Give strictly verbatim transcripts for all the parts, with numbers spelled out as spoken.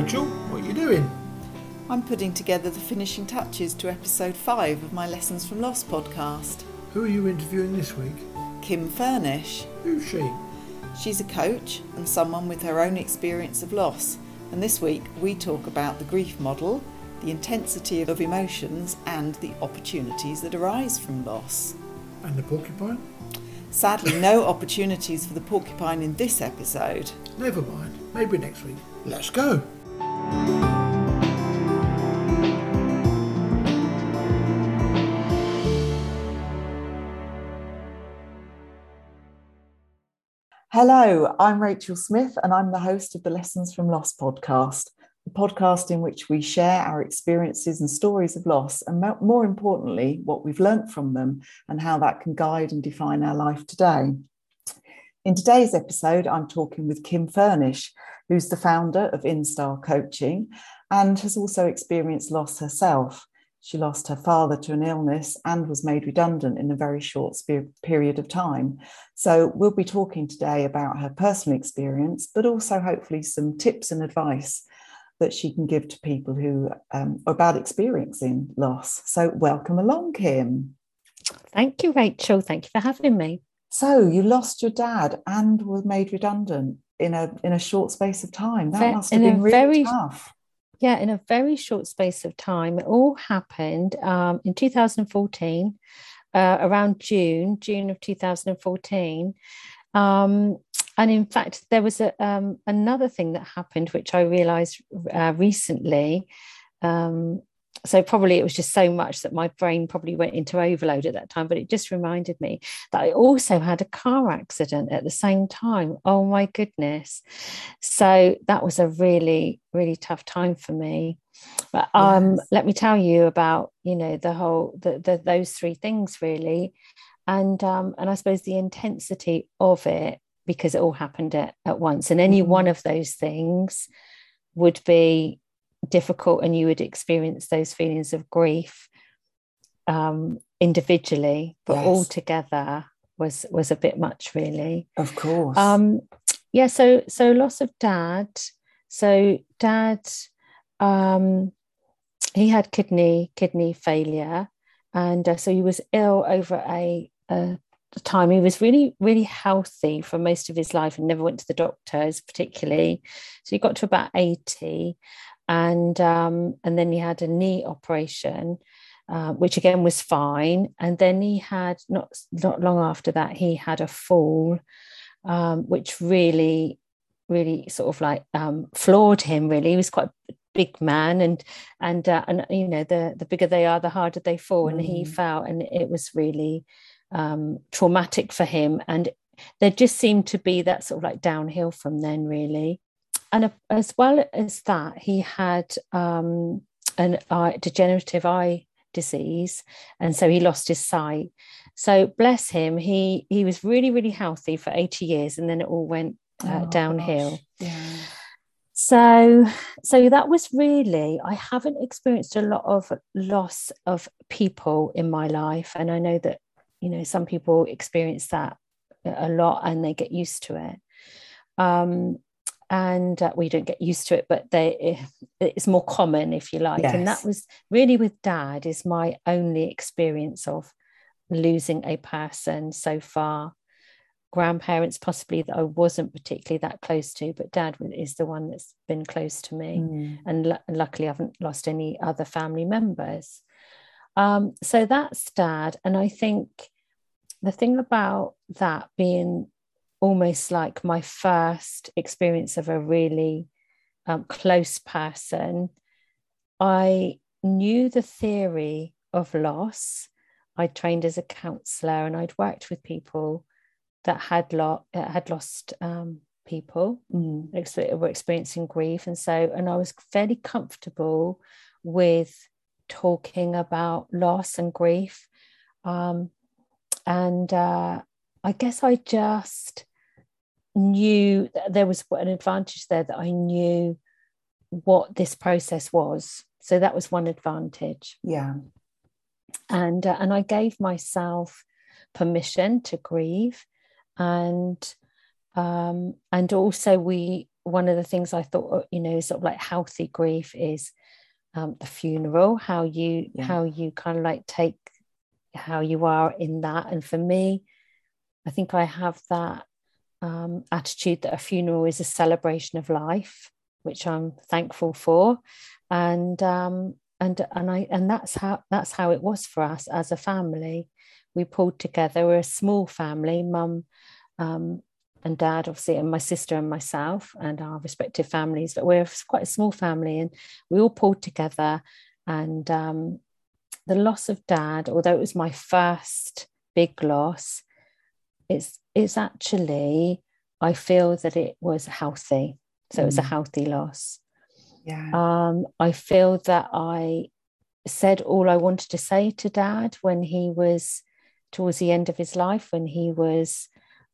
Rachel, what are you doing? I'm putting together the finishing touches to episode five of my Lessons from Loss podcast. Who are you interviewing this week? Kim Furnish. Who's she? She's a coach and someone with her own experience of loss, and this week we talk about the grief model, the intensity of emotions and the opportunities that arise from loss. And the porcupine? Sadly, no opportunities for the porcupine in this episode. Never mind, maybe next week. Let's go! Hello, I'm Rachel Smith and I'm the host of the Lessons from Loss podcast, the podcast in which we share our experiences and stories of loss and, more importantly, what we've learnt from them and how that can guide and define our life today. In today's episode, I'm talking with Kim Furnish, who's the founder of InStar Coaching and has also experienced loss herself. She lost her father to an illness and was made redundant in a very short period of time. So we'll be talking today about her personal experience, but also hopefully some tips and advice that she can give to people who um, are about experiencing loss. So welcome along, Kim. Thank you, Rachel. Thank you for having me. So you lost your dad and were made redundant in a in a short space of time. That must have been really tough. Yeah, in a very short space of time. It all happened um, in two thousand fourteen, uh, around June, June of two thousand fourteen. Um, and in fact, there was a, um, another thing that happened, which I realised uh, recently. Um, so probably it was just so much that my brain probably went into overload at that time, but it just reminded me that I also had a car accident at the same time. Oh my goodness. So that was a really, really tough time for me. But um, yes. Let me tell you about, you know, the whole, the, the those three things really. And, um, and I suppose the intensity of it, because it all happened at, at once. And any one of those things would be difficult, and you would experience those feelings of grief um, individually, but yes. all together was was a bit much, really. Of course. Um, yeah, so so loss of dad. So dad, um, he had kidney, kidney failure. And uh, so he was ill over a, a time. He was really, really healthy for most of his life and never went to the doctors particularly. So he got to about eighty. And um, and then he had a knee operation, uh, which again was fine. And then he had, not, not long after that, he had a fall, um, which really, really sort of like um, floored him, really. He was quite a big man. And, and uh, and you know, the, the bigger they are, the harder they fall. And mm. he fell, and it was really um, traumatic for him. And there just seemed to be that sort of like downhill from then, really. And as well as that, he had um, an uh, degenerative eye disease, and so he lost his sight. So bless him, he he was really, really healthy for eighty years, and then it all went uh, oh, downhill. Yeah. So, so that was really, I haven't experienced a lot of loss of people in my life, and I know that, you know, some people experience that a lot and they get used to it. Um, and uh, we don't get used to it, but they, it's more common, if you like. Yes. And that was really, with dad, is my only experience of losing a person so far. Grandparents possibly that I wasn't particularly that close to, but dad is the one that's been close to me. Mm. And l- luckily I haven't lost any other family members. Um, so that's dad. And I think the thing about that being almost like my first experience of a really um, close person, I knew the theory of loss. I trained as a counsellor, and I'd worked with people that had lo- had lost um, people, mm. ex- were experiencing grief, and so and I was fairly comfortable with talking about loss and grief, um, and uh, I guess I just knew that there was an advantage there, that I knew what this process was. So that was one advantage. Yeah. And uh, and I gave myself permission to grieve, and um, and also we one of the things I thought, you know, sort of like healthy grief is um, the funeral, how you, yeah. how you kind of like take how you are in that. And for me, I think I have that um, attitude that a funeral is a celebration of life, which I'm thankful for. And, um, and, and I, and that's how, that's how it was for us as a family. We pulled together. We're a small family, mum, um, and dad, obviously, and my sister and myself and our respective families, but we're quite a small family, and we all pulled together. And um, the loss of dad, although it was my first big loss, it's, it's actually, I feel that it was healthy. So mm. it was a healthy loss. Yeah. Um, I feel that I said all I wanted to say to dad when he was towards the end of his life, when he was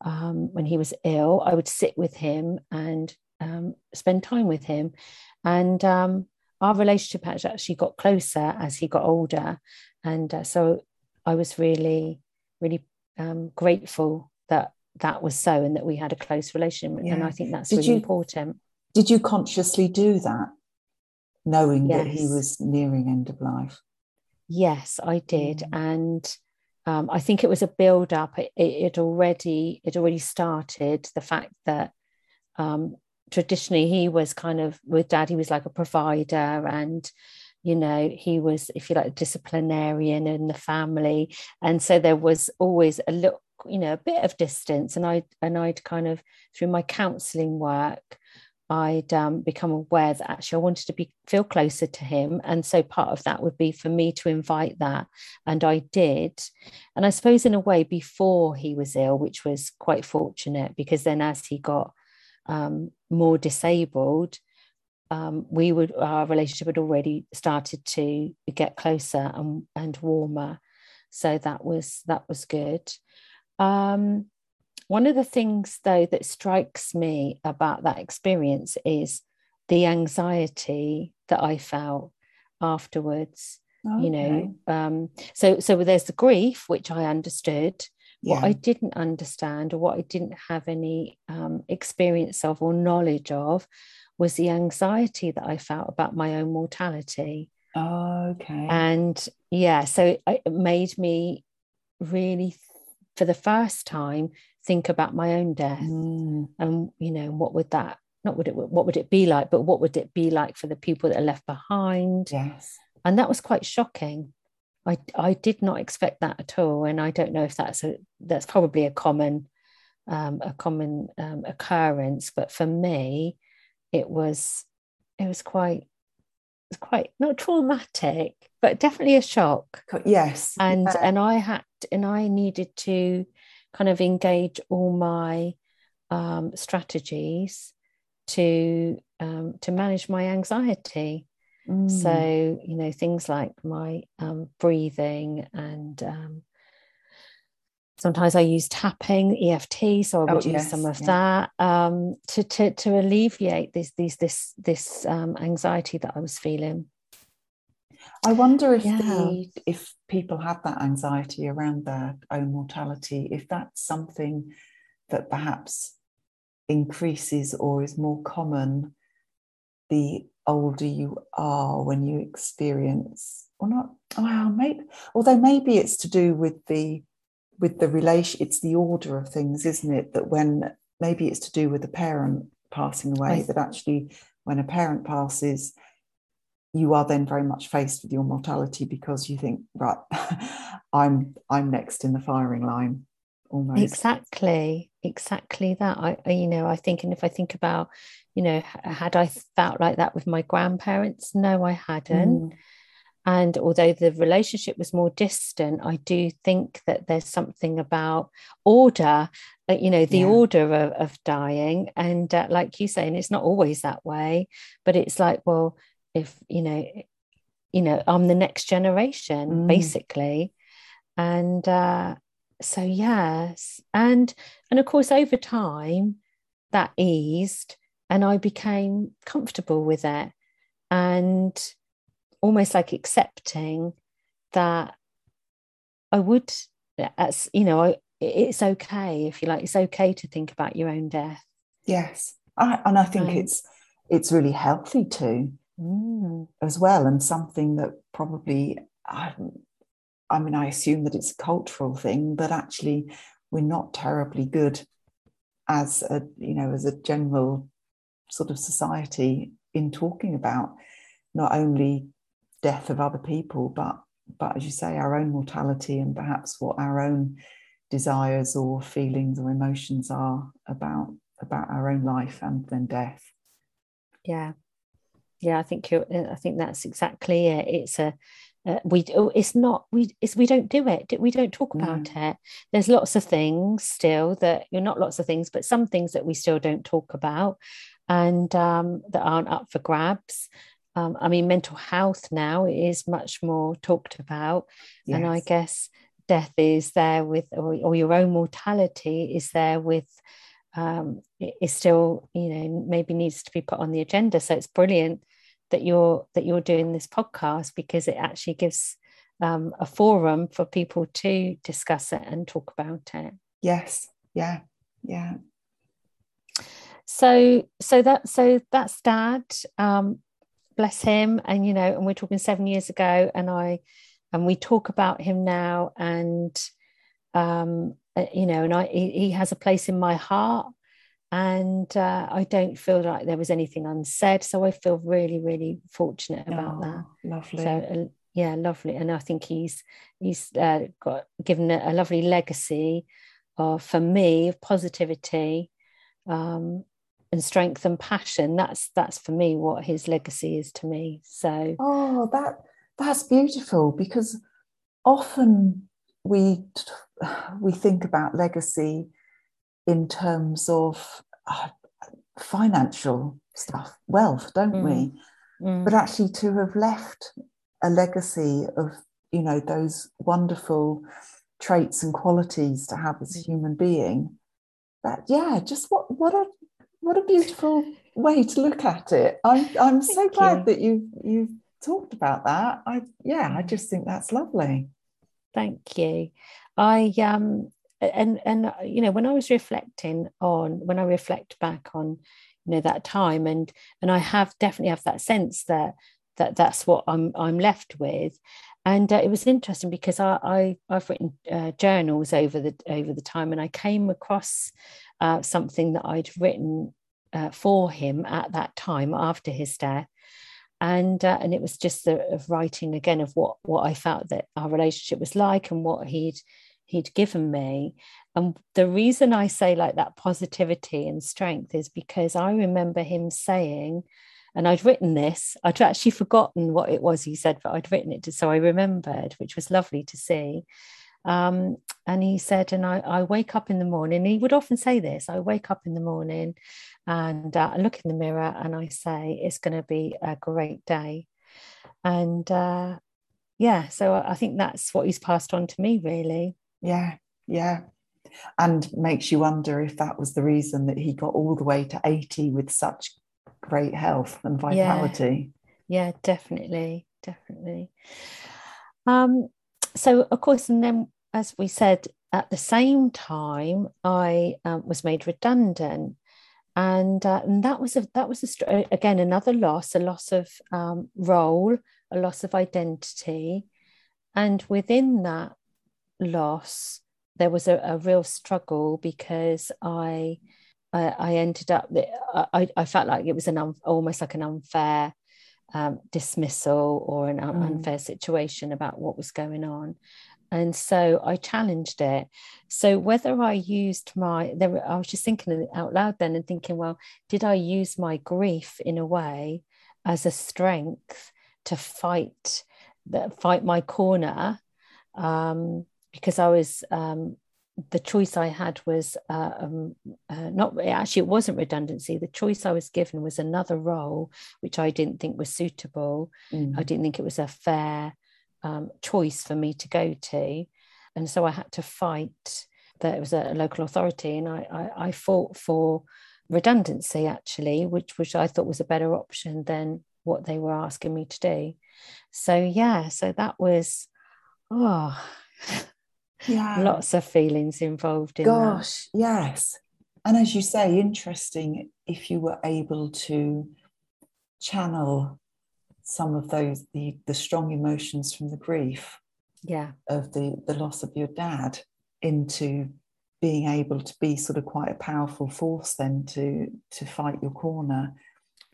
Um, when he was ill. I would sit with him and um, spend time with him. And um, our relationship actually got closer as he got older. And uh, so I was really, really um, grateful that that was so, and that we had a close relationship. Yeah. And I think that's did really you, important. Did you consciously do that, knowing yes. that he was nearing end of life? Yes, I did. Mm. And Um, I think it was a build-up. It, it, it already it already started. The fact that um, traditionally he was kind of, with dad, he was like a provider, and, you know, he was, if you like, a disciplinarian in the family. And so there was always a little, you know, a bit of distance. And I and I'd kind of, through my counselling work, I'd um, become aware that actually I wanted to be feel closer to him. And so part of that would be for me to invite that. And I did. And I suppose in a way before he was ill, which was quite fortunate, because then as he got um, more disabled, um, we would our relationship had already started to get closer and, and warmer. So that was that was good. Um, One of the things, though, that strikes me about that experience is the anxiety that I felt afterwards. Okay. You know, um, so so there's the grief, which I understood. Yeah. What I didn't understand, or what I didn't have any um, experience of or knowledge of, was the anxiety that I felt about my own mortality. Oh, okay. And yeah, so it made me really, for the first time, think about my own death. Mm. And, you know, what would that, not would it, what would it be like, but what would it be like for the people that are left behind? Yes. And that was quite shocking. I I did not expect that at all. And I don't know if that's a, that's probably a common, um, a common um, occurrence, but for me, it was, it was quite, it was quite not traumatic, but definitely a shock. Yes. And, yeah. and I had, and I needed to kind of engage all my um, strategies to um, to manage my anxiety. Mm. So, you know, things like my um, breathing, and um, sometimes I use tapping, E F T. So I would oh, use yes. some of yeah. that um, to, to to alleviate this these this this um, anxiety that I was feeling. I wonder if yeah. the, if people have that anxiety around their own mortality, if that's something that perhaps increases or is more common the older you are, when you experience, or not. Well, maybe, although maybe it's to do with the with the relation. It's the order of things, isn't it? That when maybe it's to do with a parent passing away. Right. That actually, when a parent passes, you are then very much faced with your mortality, because you think, right, I'm I'm next in the firing line, almost. Exactly, exactly that. I, you know, I think, and if I think about, you know, had I felt like that with my grandparents? No, I hadn't. Mm. And although the relationship was more distant, I do think that there's something about order, you know, the yeah. order of, of dying. And uh, like you say, and it's not always that way, but it's like, well, if you know you know I'm the next generation, mm. basically. And uh so yes and and of course over time that eased, and I became comfortable with it, and almost like accepting that I would, as you know, I, it's okay, if you like, it's okay to think about your own death. Yes. I, and I think right. it's it's really healthy too, mm. as well, and something that probably, I, I mean, I assume that it's a cultural thing, but actually we're not terribly good as a, you know, as a general sort of society in talking about not only death of other people, but but as you say, our own mortality and perhaps what our own desires or feelings or emotions are about about our own life and then death. Yeah, yeah, I think you're, I think that's exactly it. It's a uh, we it's not we it's we don't do it. We don't talk about no. it. There's lots of things still that you're not lots of things, but some things that we still don't talk about and um, that aren't up for grabs. Um, I mean, mental health now is much more talked about. Yes. And I guess death is there with, or, or your own mortality is there with, um, is still, you know, maybe needs to be put on the agenda. So it's brilliant that you're, that you're doing this podcast, because it actually gives um, a forum for people to discuss it and talk about it. Yes. Yeah. Yeah. So, so that, so that's Dad. Um, bless him, and you know, and we're talking seven years ago, and I and we talk about him now, and um you know, and I he, he has a place in my heart, and uh, I don't feel like there was anything unsaid, so I feel really really fortunate about oh, that. Lovely. So uh, yeah, lovely. And I think he's he's uh, got given a, a lovely legacy of, for me, of positivity um and strength and passion. That's that's for me what his legacy is to me. So oh, that that's beautiful, because often we we think about legacy in terms of uh, financial stuff, wealth, don't mm. we? Mm. But actually, to have left a legacy of, you know, those wonderful traits and qualities to have as a human being. That yeah, just what what a What a beautiful way to look at it. I'm I'm so Thank glad you. that you you've talked about that. I yeah, I just think that's lovely. Thank you. I um and and you know, when I was reflecting on when I reflect back on, you know, that time, and and I have definitely have that sense that that that's what I'm I'm left with. And uh, it was interesting because I, I I've written uh, journals over the over the time, and I came across uh, something that I'd written uh, for him at that time after his death, and uh, and it was just the of writing again of what what I felt that our relationship was like and what he'd he'd given me. And the reason I say like that positivity and strength is because I remember him saying. And I'd written this, I'd actually forgotten what it was he said, but I'd written it, to, so I remembered, which was lovely to see. Um, and he said, and I, I wake up in the morning, he would often say this, I wake up in the morning and uh, I look in the mirror and I say, it's going to be a great day. And uh, yeah, so I think that's what he's passed on to me, really. Yeah, yeah. And makes you wonder if that was the reason that he got all the way to eighty with such great health and vitality. Yeah, yeah, definitely, definitely. Um, so of course, and then as we said, at the same time, I um, was made redundant, and uh, and that was a that was a, again another loss, a loss of um, role, a loss of identity, and within that loss, there was a, a real struggle because I. I ended up, I, I felt like it was an un, almost like an unfair um, dismissal or an un, mm. unfair situation about what was going on. And so I challenged it. So whether I used my, there were, I was just thinking out loud then and thinking, well, did I use my grief in a way as a strength to fight, fight my corner? Um, because I was... Um, the choice I had was uh, um, uh, not actually, it wasn't redundancy. The choice I was given was another role, which I didn't think was suitable. Mm. I didn't think it was a fair um, choice for me to go to. And so I had to fight that. It was a local authority, and I, I, I fought for redundancy actually, which, which I thought was a better option than what they were asking me to do. So, yeah, so that was, oh, yeah, lots of feelings involved in gosh that. yes And as you say, interesting if you were able to channel some of those, the, the strong emotions from the grief yeah. of the, the loss of your dad into being able to be sort of quite a powerful force then to, to fight your corner.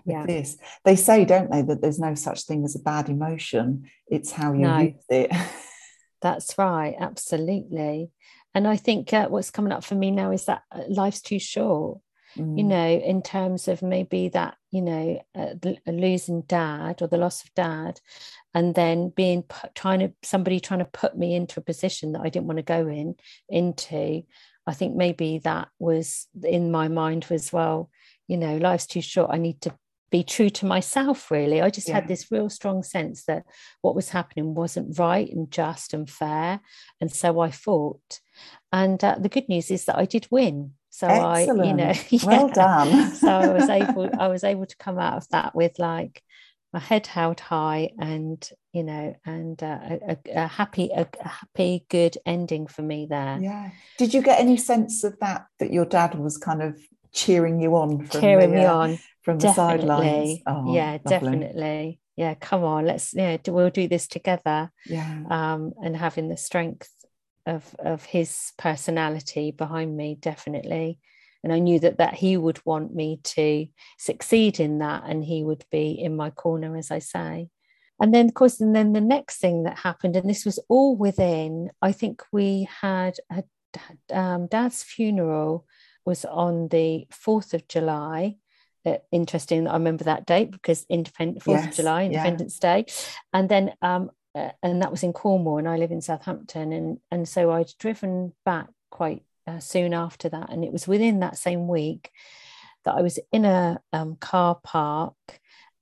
Yeah. This. They say, don't they, that there's no such thing as a bad emotion. It's how you no. use it. That's right. Absolutely. And I think uh, what's coming up for me now is that life's too short, mm. you know, in terms of maybe that, you know, uh, losing dad or the loss of dad, and then being put, trying to somebody trying to put me into a position that I didn't want to go in into. I think maybe that was in my mind as well. You know, life's too short. I need to be true to myself, really. I just yeah. had this real strong sense that what was happening wasn't right and just and fair, and so I fought. And uh, the good news is that I did win. So Excellent. I, you know, yeah. well done. So I was able, I was able to come out of that with like my head held high, and you know, and uh, a, a happy, a happy, good ending for me there. Yeah. Did you get any sense of that? That your dad was kind of cheering you on, from cheering the, me uh, on. From the sidelines. Oh, yeah, lovely. Definitely. Yeah, come on, let's yeah, do, we'll do this together. Yeah. Um, and having the strength of of his personality behind me, definitely. And I knew that that he would want me to succeed in that, and he would be in my corner, as I say. And then, of course, and then the next thing that happened, and this was all within, I think we had a, um, Dad's funeral was on the fourth of July. Uh, interesting, I remember that date because Independence Fourth yes, of July, Independence yeah. Day, and then um, uh, and that was in Cornwall, and I live in Southampton, and and so I'd driven back quite uh, soon after that, and it was within that same week that I was in a um, car park,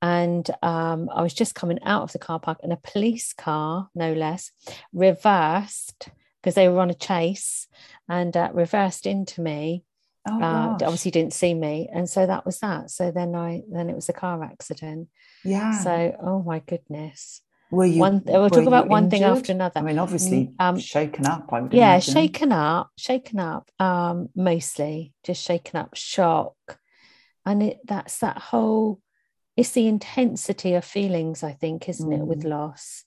and um, I was just coming out of the car park, and a police car, no less, reversed because they were on a chase, and uh, reversed into me. Oh, uh, obviously didn't see me, and so that was that. So then I then it was a car accident. Yeah. So oh my goodness. Were you? One, we'll talk about one injured? Thing after another. I mean, obviously um, shaken up. I would yeah, imagine. shaken up, shaken up. Um, mostly just shaken up, shock, and it that's that whole. It's the intensity of feelings, I think, isn't mm. it, with loss?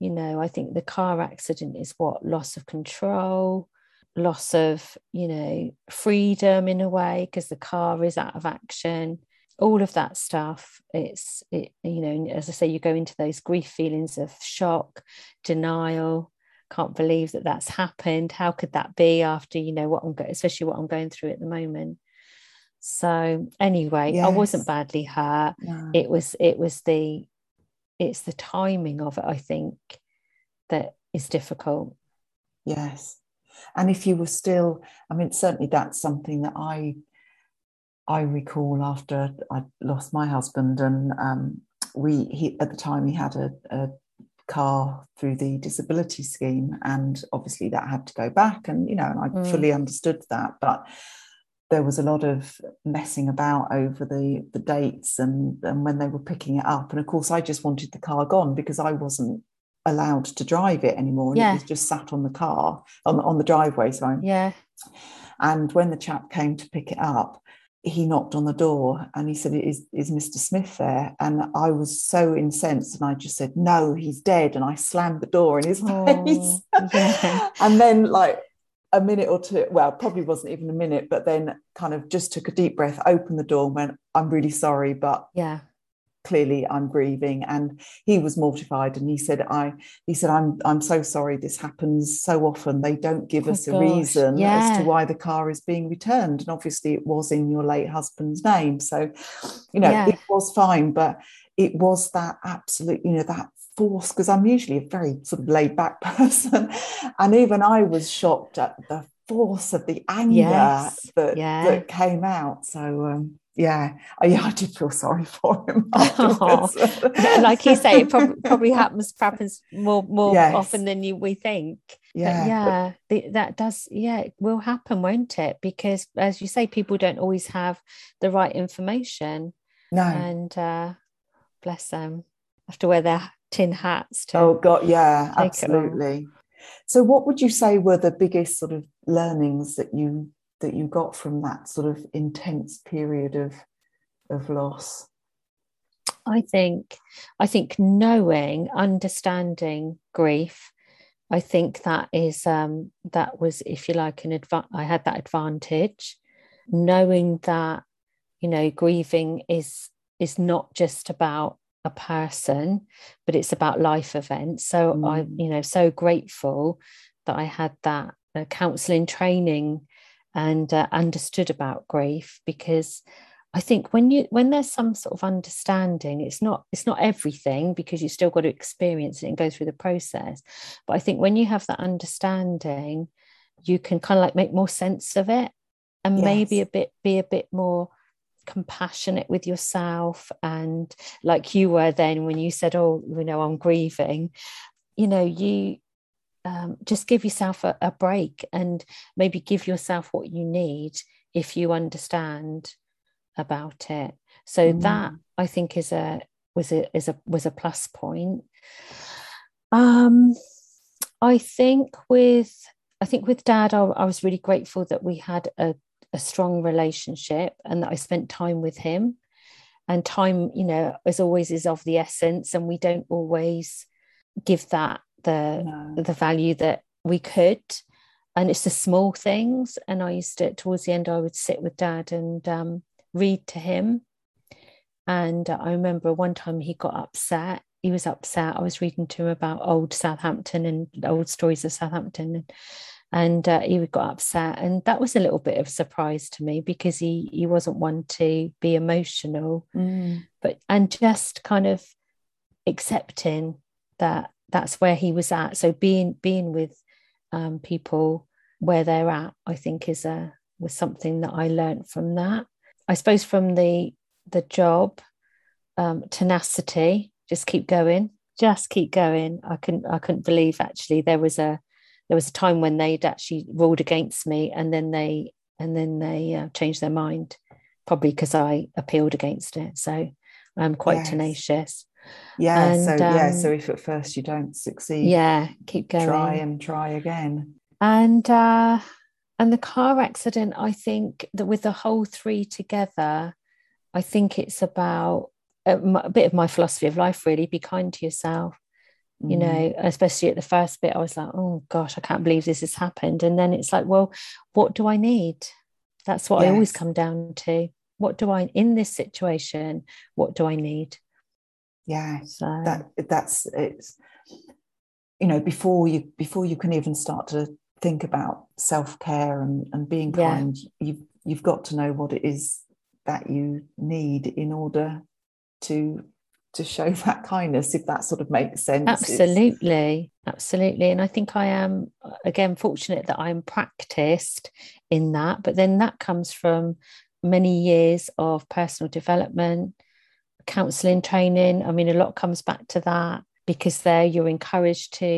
You know, I think the car accident is what loss of control. Loss of, you know, freedom in a way, because the car is out of action, all of that stuff. It's, it, you know, as I say, you go into those grief feelings of shock, denial, can't believe that that's happened. How could that be after, you know, what I'm going, especially what I'm going through at the moment. So anyway, yes. I wasn't badly hurt. No. It was, it was the, it's the timing of it, I think, that is difficult. Yes. And if you were still, I mean, certainly that's something that I I recall after I lost my husband, and um, we he, at the time he had a, a car through the disability scheme, and obviously that had to go back, and you know, and I mm. fully understood that, but there was a lot of messing about over the the dates and and when they were picking it up, and of course I just wanted the car gone because I wasn't allowed to drive it anymore, and yeah. it was just sat on the car on, on the driveway. So yeah, and when the chap came to pick it up, he knocked on the door and he said, "Is is Mister Smith there?" And I was so incensed, and I just said, "No, he's dead," and I slammed the door in his oh, face. Yeah. And then, like a minute or two, well, probably wasn't even a minute, but then kind of just took a deep breath, opened the door, and went, "I'm really sorry, but yeah." Clearly I'm grieving." And he was mortified, and he said, I he said, I'm I'm so sorry, this happens so often. They don't give oh us gosh. a reason yeah. as to why the car is being returned. And obviously it was in your late husband's name. So, you know, yeah. it was fine, but it was that absolute, you know, that force, because I'm usually a very sort of laid back person. And even I was shocked at the force of the anger yes. that, yeah. that came out. So um Yeah, I, yeah, I did feel sorry for him. Oh, like you say, it probably, probably happens happens more more yes. often than you we think. Yeah, but yeah, the, that does. Yeah, it will happen, won't it? Because as you say, people don't always have the right information. No, and uh, bless them, have to wear their tin hats. To oh God, yeah, absolutely. So, what would you say were the biggest sort of learnings that you? that you got from that sort of intense period of of loss? I think I think knowing, understanding grief, I think that is um, that was, if you like, an adva- I had that advantage, knowing that, you know, grieving is is not just about a person, but it's about life events. So mm. I'm, you know, so grateful that I had that uh, counselling training and uh, understood about grief, because I think when you when there's some sort of understanding, it's not it's not everything, because you still got to experience it and go through the process. But I think when you have that understanding, you can kind of like make more sense of it, and yes. maybe a bit be a bit more compassionate with yourself. And like you were then when you said, "Oh, you know, I'm grieving," you know, you um, just give yourself a, a break and maybe give yourself what you need if you understand about it. So mm. that I think is a was a is a was a plus point. Um, I think with I think with Dad, I, I was really grateful that we had a, a strong relationship and that I spent time with him. And time, you know, as always, is of the essence, and we don't always give that the no. the value that we could. And it's the small things. And I used to, towards the end, I would sit with Dad and um, read to him. And I remember one time he got upset. He was upset. I was reading to him about old Southampton and old stories of Southampton, and uh, he got upset. And that was a little bit of a surprise to me, because he he wasn't one to be emotional, mm. but and just kind of accepting that that's where he was at. So being being with um, people where they're at, I think, is a was something that I learned from that. I suppose from the the job, um, tenacity, just keep going, just keep going. I couldn't I couldn't believe, actually, there was a there was a time when they'd actually ruled against me, and then they and then they uh, changed their mind, probably because I appealed against it. So I'm quite yes. tenacious. Yeah. And, so um, yeah. So if at first you don't succeed, yeah, keep going. Try and try again. And. Uh, And the car accident, I think that with the whole three together, I think it's about a, a bit of my philosophy of life, really. Be kind to yourself, mm. you know, especially at the first bit. I was like, oh, gosh, I can't believe this has happened. And then it's like, well, what do I need? That's what yes. I always come down to. What do I, in this situation, what do I need? Yeah, so. that that's, it's, you know, before you before you can even start to think about self-care and, and being kind, yeah. you've you've got to know what it is that you need in order to to show that kindness, if that sort of makes sense. Absolutely, it's... absolutely. And I think I am, again, fortunate that I'm practiced in that, but then that comes from many years of personal development, counselling training. I mean, a lot comes back to that, because there you're encouraged to,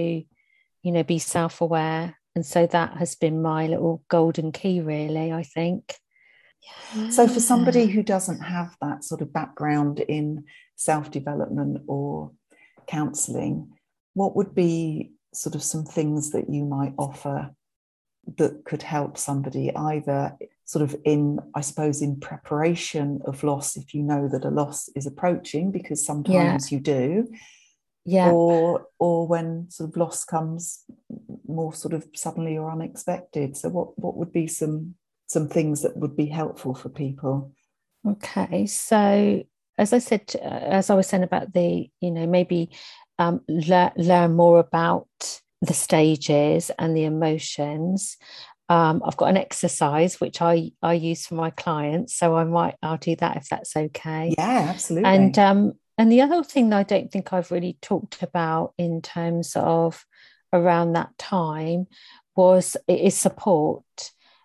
you know, be self-aware. And so that has been my little golden key, really, I think. Yeah. So for somebody who doesn't have that sort of background in self-development or counselling, what would be sort of some things that you might offer that could help somebody, either sort of in, I suppose, in preparation of loss, if you know that a loss is approaching, because sometimes yeah. you do. Yeah. Or or when sort of loss comes more sort of suddenly or unexpected. So what, what would be some some things that would be helpful for people? Okay. So as I said, as I was saying about the, you know, maybe um, lear, learn more about the stages and the emotions. Um, I've got an exercise which I, I use for my clients. So I might, I'll do that if that's okay. Yeah, absolutely. And um And the other thing that I don't think I've really talked about in terms of around that time was is support.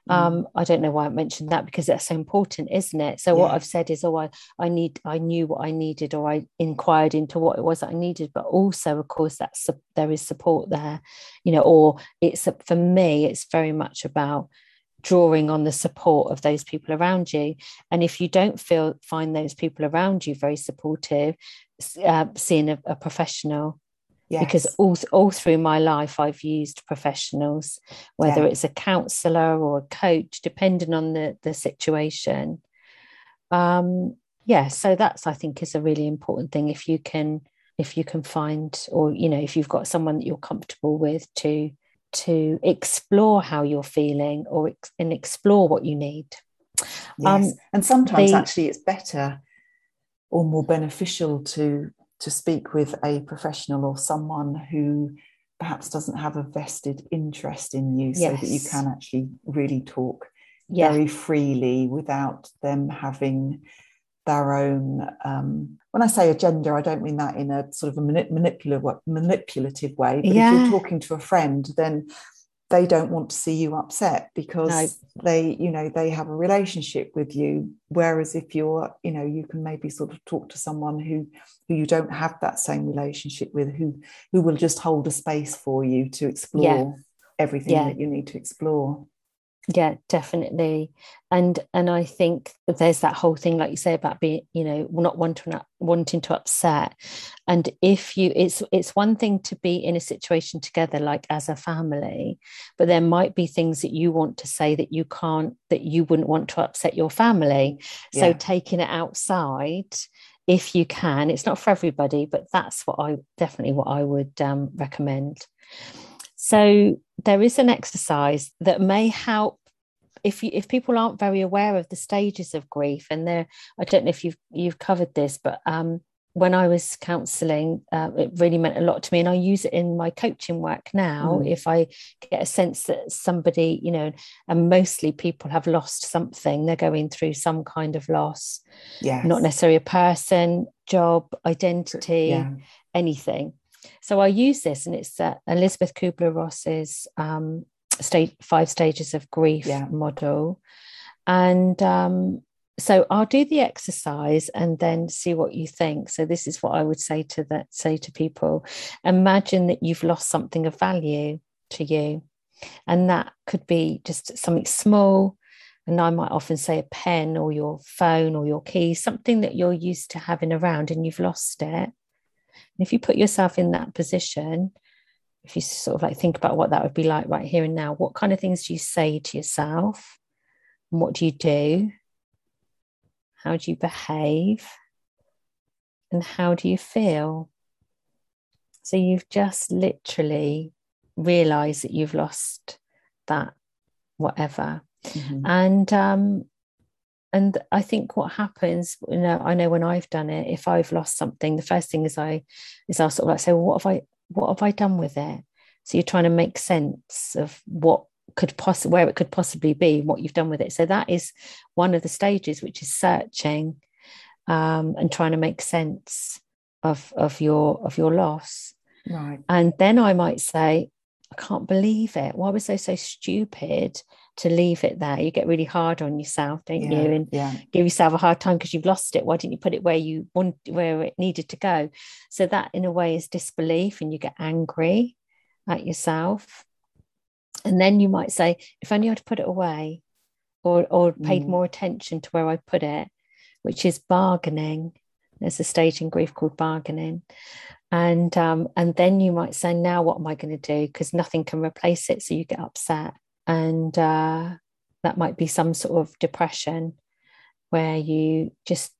Mm. Um, I don't know why I mentioned that, because that's so important, isn't it? So yeah. what I've said is, oh, I, I need, I knew what I needed, or I inquired into what it was that I needed, but also, of course, that there is support there, you know. Or it's for me, it's very much about drawing on the support of those people around you. And if you don't feel find those people around you very supportive, uh, seeing a, a professional Yes. Because all, all through my life, I've used professionals, whether yeah. it's a counsellor or a coach, depending on the, the situation. Um, yeah, so that's, I think, is a really important thing. If you can, if you can find, or, you know, if you've got someone that you're comfortable with to to explore how you're feeling or ex- and explore what you need. Yes. Um, and sometimes the, actually it's better or more beneficial to to speak with a professional or someone who perhaps doesn't have a vested interest in you, yes. so that you can actually really talk yeah. very freely without them having their own, um, when I say agenda, I don't mean that in a sort of a manipulative, manipulative way, but yeah. if you're talking to a friend, then they don't want to see you upset because no. they, you know, they have a relationship with you. Whereas if you're, you know, you can maybe sort of talk to someone who, who you don't have that same relationship with, who, who will just hold a space for you to explore yeah. everything yeah. that you need to explore. Yeah, definitely. And and I think there's that whole thing, like you say, about being, you know, not wanting wanting to upset. And if you, it's it's one thing to be in a situation together, like as a family, but there might be things that you want to say that you can't, that you wouldn't want to upset your family. Yeah. So taking it outside, if you can, it's not for everybody, but that's what I definitely what I would um, recommend. So there is an exercise that may help if you, if people aren't very aware of the stages of grief. And there, I don't know if you've you've covered this, but um, when I was counselling, uh, it really meant a lot to me, and I use it in my coaching work now. Mm. If I get a sense that somebody, you know, and mostly people have lost something, they're going through some kind of loss, yes. not necessarily a person, job, identity, yeah. anything. So I use this, and it's uh, Elizabeth Kubler-Ross's um, stage, five stages of grief yeah. model. And um, so I'll do the exercise and then see what you think. So this is what I would say to that, say to people. Imagine that you've lost something of value to you. And that could be just something small. And I might often say a pen or your phone or your key, something that you're used to having around and you've lost it. If you put yourself in that position, if you sort of like think about what that would be like right here and now, what kind of things do you say to yourself? And what do you do? How do you behave? And how do you feel? So you've just literally realised that you've lost that whatever. Mm-hmm. And um And I think what happens, you know, I know when I've done it, if I've lost something, the first thing is I, is I'll sort of like say, well, what have I, what have I done with it? So you're trying to make sense of what could possibly, where it could possibly be, and what you've done with it. So that is one of the stages, which is searching um, and trying to make sense of of your of your loss. Right. And then I might say, I can't believe it. Why was I so stupid to leave it there? You get really hard on yourself, don't yeah, you? And yeah. give yourself a hard time because you've lost it. Why didn't you put it where you want, where it needed to go? So that, in a way, is disbelief, and you get angry at yourself. And then you might say, if only I'd put it away, or or paid mm. more attention to where I put it, which is bargaining. There's a stage in grief called bargaining. And um, and then you might say, now what am I going to do? Because nothing can replace it. So you get upset. And uh, that might be some sort of depression where you just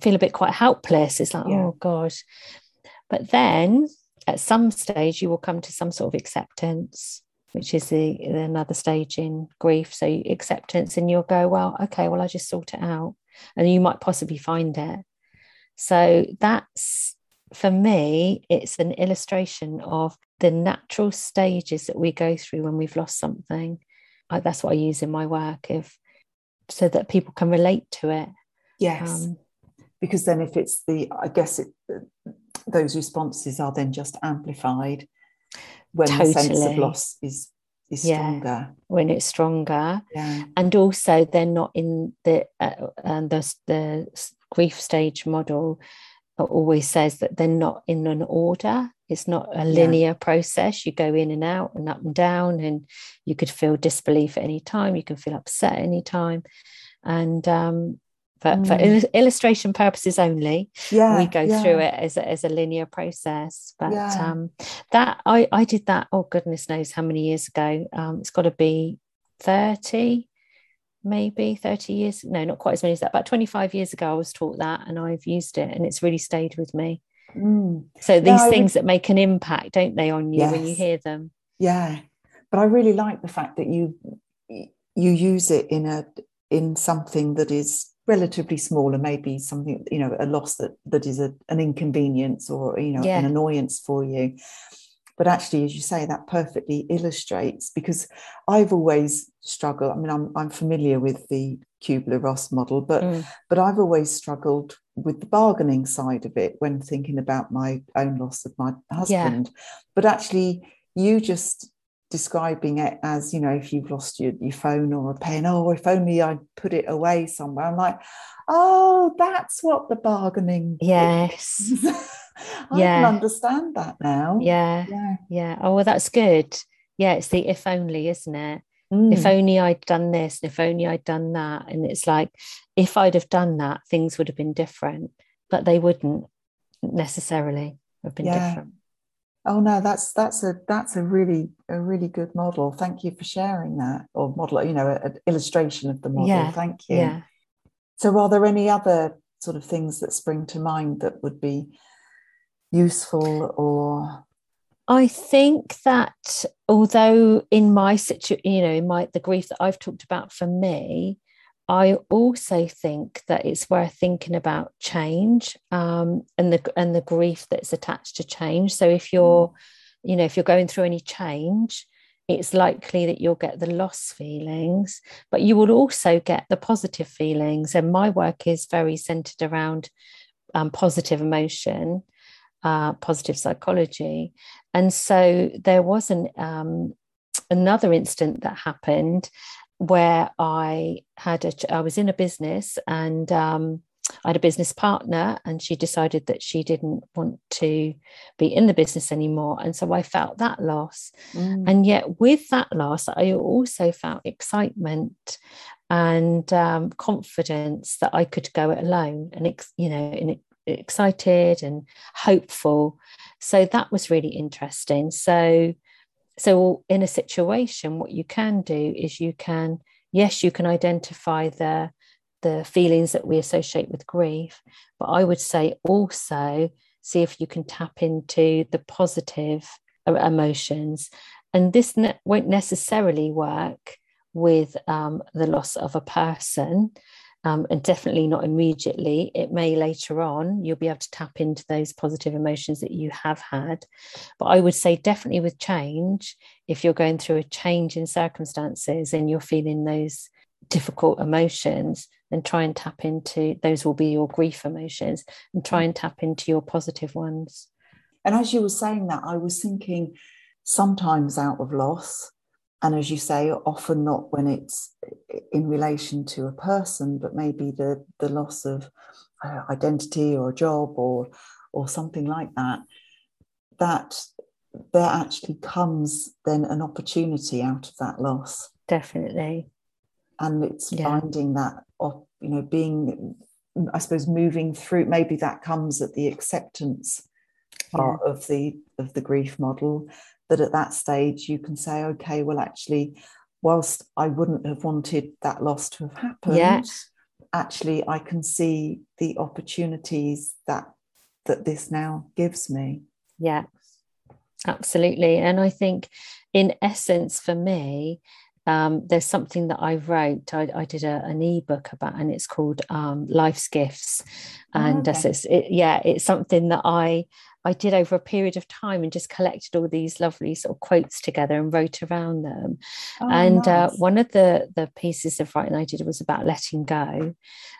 feel a bit quite helpless. It's like, yeah. oh, God. But then at some stage, you will come to some sort of acceptance, which is the another stage in grief. So acceptance, and you'll go, well, okay, well, I just sort it out. And you might possibly find it. So that's, for me, it's an illustration of the natural stages that we go through when we've lost something. I, that's what I use in my work, if so that people can relate to it. Yes, um, because then if it's the, I guess it, those responses are then just amplified when totally. The sense of loss is is stronger. Yeah, when it's stronger, yeah. and also they're not in the uh, and the the grief stage model always says that they're not in an order. It's not a linear yeah. process. You go in and out and up and down, and you could feel disbelief at any time. You can feel upset at any time. And um, but mm. for il- illustration purposes only. Yeah, we go yeah. through it as a, as a linear process. But yeah. um, that I, I did that, oh, goodness knows how many years ago. Um, it's got to be thirty, maybe thirty years. No, not quite as many as that. About twenty-five years ago, I was taught that, and I've used it, and it's really stayed with me. Mm. So these no, things would... that make an impact, don't they, on you yes. when you hear them? Yeah. But I really like the fact that you you use it in a in something that is relatively small, and maybe something, you know, a loss that that is a, an inconvenience or, you know, yeah. an annoyance for you. But actually, as you say, that perfectly illustrates, because I've always struggled. I mean, I'm I'm familiar with the Kubler-Ross model, but mm. but I've always struggled with the bargaining side of it when thinking about my own loss of my husband. Yeah. But actually, you just describing it as, you know, if you've lost your, your phone or a pen, oh, if only I put it away somewhere. I'm like, oh, that's what the bargaining yes is. I yeah. can understand that now. Yeah. yeah yeah oh well, that's good. Yeah, it's the if only, isn't it? mm. If only I'd done this, and if only I'd done that. And it's like, if I'd have done that, things would have been different, but they wouldn't necessarily have been yeah. different. Oh no, that's that's a that's a really a really good model. Thank you for sharing that, or model, you know, an illustration of the model. Yeah, thank you. Yeah. So, are there any other sort of things that spring to mind that would be useful? Or I think that although in my situ, you know, in my the grief that I've talked about for me, I also think that it's worth thinking about change, um, and the and the grief that's attached to change. So if you're, you know, if you're going through any change, it's likely that you'll get the loss feelings, but you will also get the positive feelings. And my work is very centered around um, positive emotion, uh, positive psychology. And so there was an, um, another incident that happened where I had a, I was in a business, and um, I had a business partner, and she decided that she didn't want to be in the business anymore. And so I felt that loss. Mm. And yet with that loss, I also felt excitement and um, confidence that I could go it alone, and, you know, and excited and hopeful. So that was really interesting. So So in a situation, what you can do is you can, yes, you can identify the, the feelings that we associate with grief, but I would say also see if you can tap into the positive emotions. And this ne- won't necessarily work with um, the loss of a person, um, and definitely not immediately. It may later on, you'll be able to tap into those positive emotions that you have had. But I would say definitely with change, if you're going through a change in circumstances and you're feeling those difficult emotions, then try and tap into, those will be your grief emotions, and try and tap into your positive ones. And as you were saying that, I was thinking sometimes out of loss, and as you say, often not when it's in relation to a person, but maybe the, the loss of uh, identity or a job or or something like that, that there actually comes then an opportunity out of that loss. Definitely. And it's yeah. finding that, you know, being, I suppose, moving through, maybe that comes at the acceptance yeah. part of the of the grief model. That at that stage you can say, okay, well, actually, whilst I wouldn't have wanted that loss to have happened, yeah. actually I can see the opportunities that that this now gives me. Yeah, absolutely. And I think in essence for me, um, there's something that I wrote, I, I did a, an ebook about, and it's called um, Life's Gifts. And oh, okay. uh, so it's, it, yeah, it's something that I, I did over a period of time, and just collected all these lovely sort of quotes together and wrote around them. Oh, and nice. uh, one of the, the pieces of writing I did was about letting go.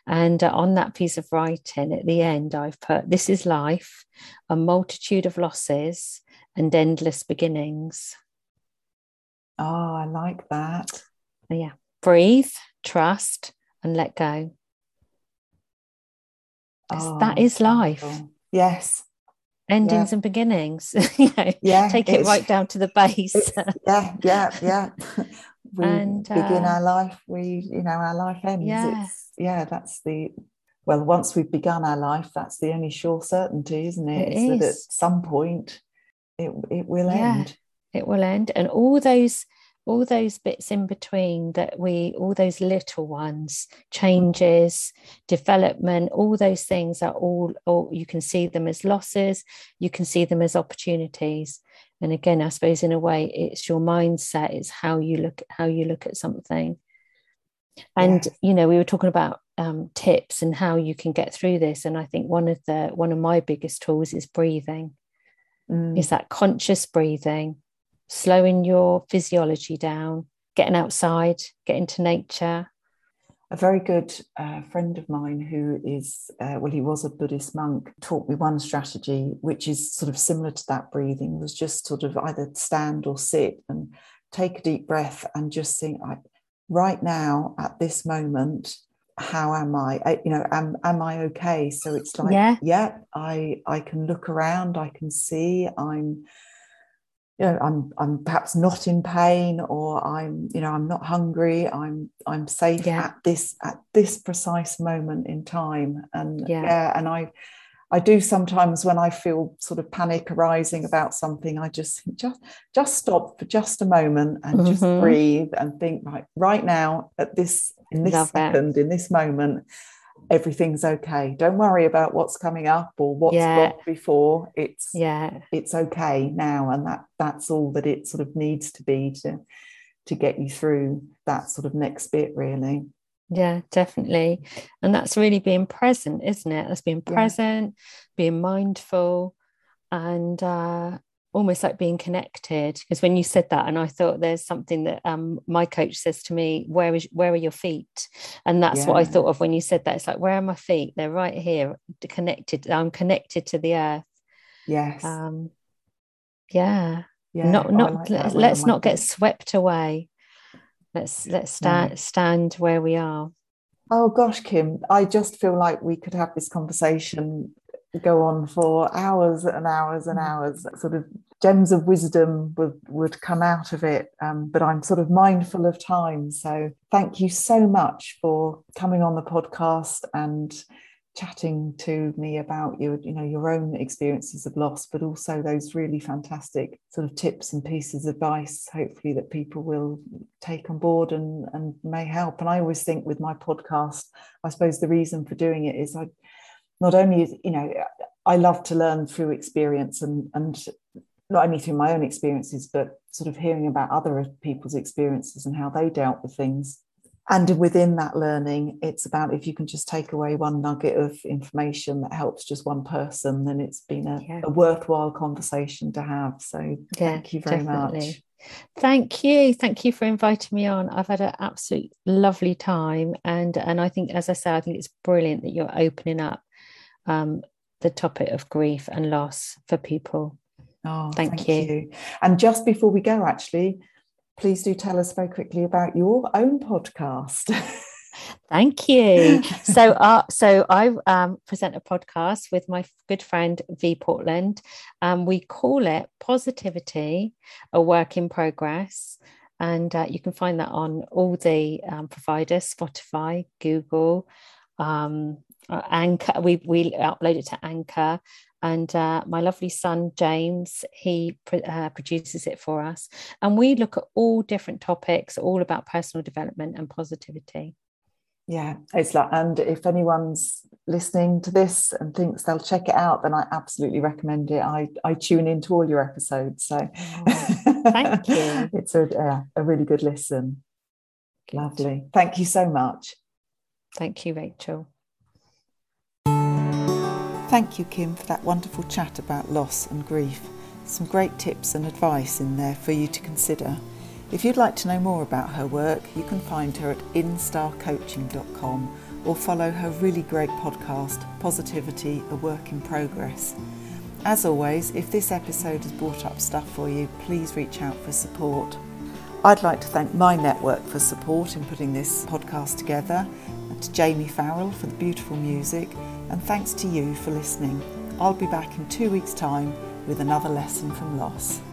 And uh, on that piece of writing at the end, I've put, this is life, a multitude of losses and endless beginnings. Oh, I like that. Yeah. Breathe, trust, and let go. Oh, that is life. Wonderful. Yes. Endings yeah. and beginnings. You know, yeah, take it right down to the base. yeah, yeah, yeah. we and, uh, begin our life, we, you know, our life ends. Yeah, it's, yeah that's the, well, once we've begun our life, that's the only sure certainty, isn't it? It is. It's that at some point it it will yeah, end. It will end. And all those all those bits in between that we, all those little ones, changes, development, all those things are all, all, you can see them as losses, you can see them as opportunities. And again, I suppose in a way it's your mindset, it's how you look, how you look at something. And, yes. you know, we were talking about um, tips and how you can get through this. And I think one of the, one of my biggest tools is breathing. Mm. Is that conscious breathing, slowing your physiology down, getting outside, getting to nature. A very good uh, friend of mine who is, uh, well, he was a Buddhist monk, taught me one strategy, which is sort of similar to that breathing, was just sort of either stand or sit and take a deep breath and just think, I, right now, at this moment, how am I? I you know, am, am I okay? So it's like, yeah, yeah I, I can look around, I can see, I'm... You know, I'm I'm perhaps not in pain, or I'm, you know, I'm not hungry. I'm I'm safe yeah. at this at this precise moment in time. And yeah. yeah, and I I do sometimes when I feel sort of panic arising about something, I just just just stop for just a moment and mm-hmm. just breathe and think, right, right now at this in this Love second, that. in this moment, everything's okay. Don't worry about what's coming up or what's yeah. got before. It's yeah, it's okay now, and that that's all that it sort of needs to be to to get you through that sort of next bit, really. Yeah, definitely. And that's really being present, isn't it? That's being present, yeah. being mindful, and uh, almost like being connected. Because when you said that, and I thought there's something that um my coach says to me, where is where are your feet? And that's yeah. what I thought of when you said that. It's like, where are my feet? They're right here, connected. I'm connected to the earth. Yes. Um yeah. yeah not not like let, let's not get swept away. Let's let's stand yeah. stand where we are. Oh gosh, Kim, I just feel like we could have this conversation go on for hours and hours and hours. Sort of gems of wisdom would, would come out of it, um, but I'm sort of mindful of time. So thank you so much for coming on the podcast and chatting to me about your, you know, your own experiences of loss, but also those really fantastic sort of tips and pieces of advice, hopefully that people will take on board and, and may help. And I always think with my podcast, I suppose the reason for doing it is I Not only is, you know, I love to learn through experience and, and not only through my own experiences, but sort of hearing about other people's experiences and how they dealt with things. And within that learning, it's about if you can just take away one nugget of information that helps just one person, then it's been a, yeah. a worthwhile conversation to have. So yeah, thank you very definitely. much. Thank you. Thank you for inviting me on. I've had an absolute lovely time. And, and I think, as I say, I think it's brilliant that you're opening up Um, the topic of grief and loss for people. Oh, thank, thank you. you. And just before we go, actually, please do tell us very quickly about your own podcast. Thank you. So, uh, so I um, present a podcast with my good friend V Portland. Um, we call it Positivity, a Work in Progress. And uh, you can find that on all the um, providers, Spotify, Google, um, Anchor. We we upload it to Anchor, and uh, my lovely son James, he pr- uh, produces it for us, and we look at all different topics, all about personal development and positivity. Yeah, it's like, and if anyone's listening to this and thinks they'll check it out, then I absolutely recommend it. I, I tune into all your episodes, so oh, thank you. It's a uh, a really good listen. Good. Lovely. Thank you so much. Thank you, Rachel. Thank you, Kim, for that wonderful chat about loss and grief. Some great tips and advice in there for you to consider. If you'd like to know more about her work, you can find her at instar coaching dot com or follow her really great podcast, Positivity, a Work in Progress. As always, if this episode has brought up stuff for you, please reach out for support. I'd like to thank my network for support in putting this podcast together, and to Jamie Farrell for the beautiful music, and thanks to you for listening. I'll be back in two weeks' time with another lesson from loss.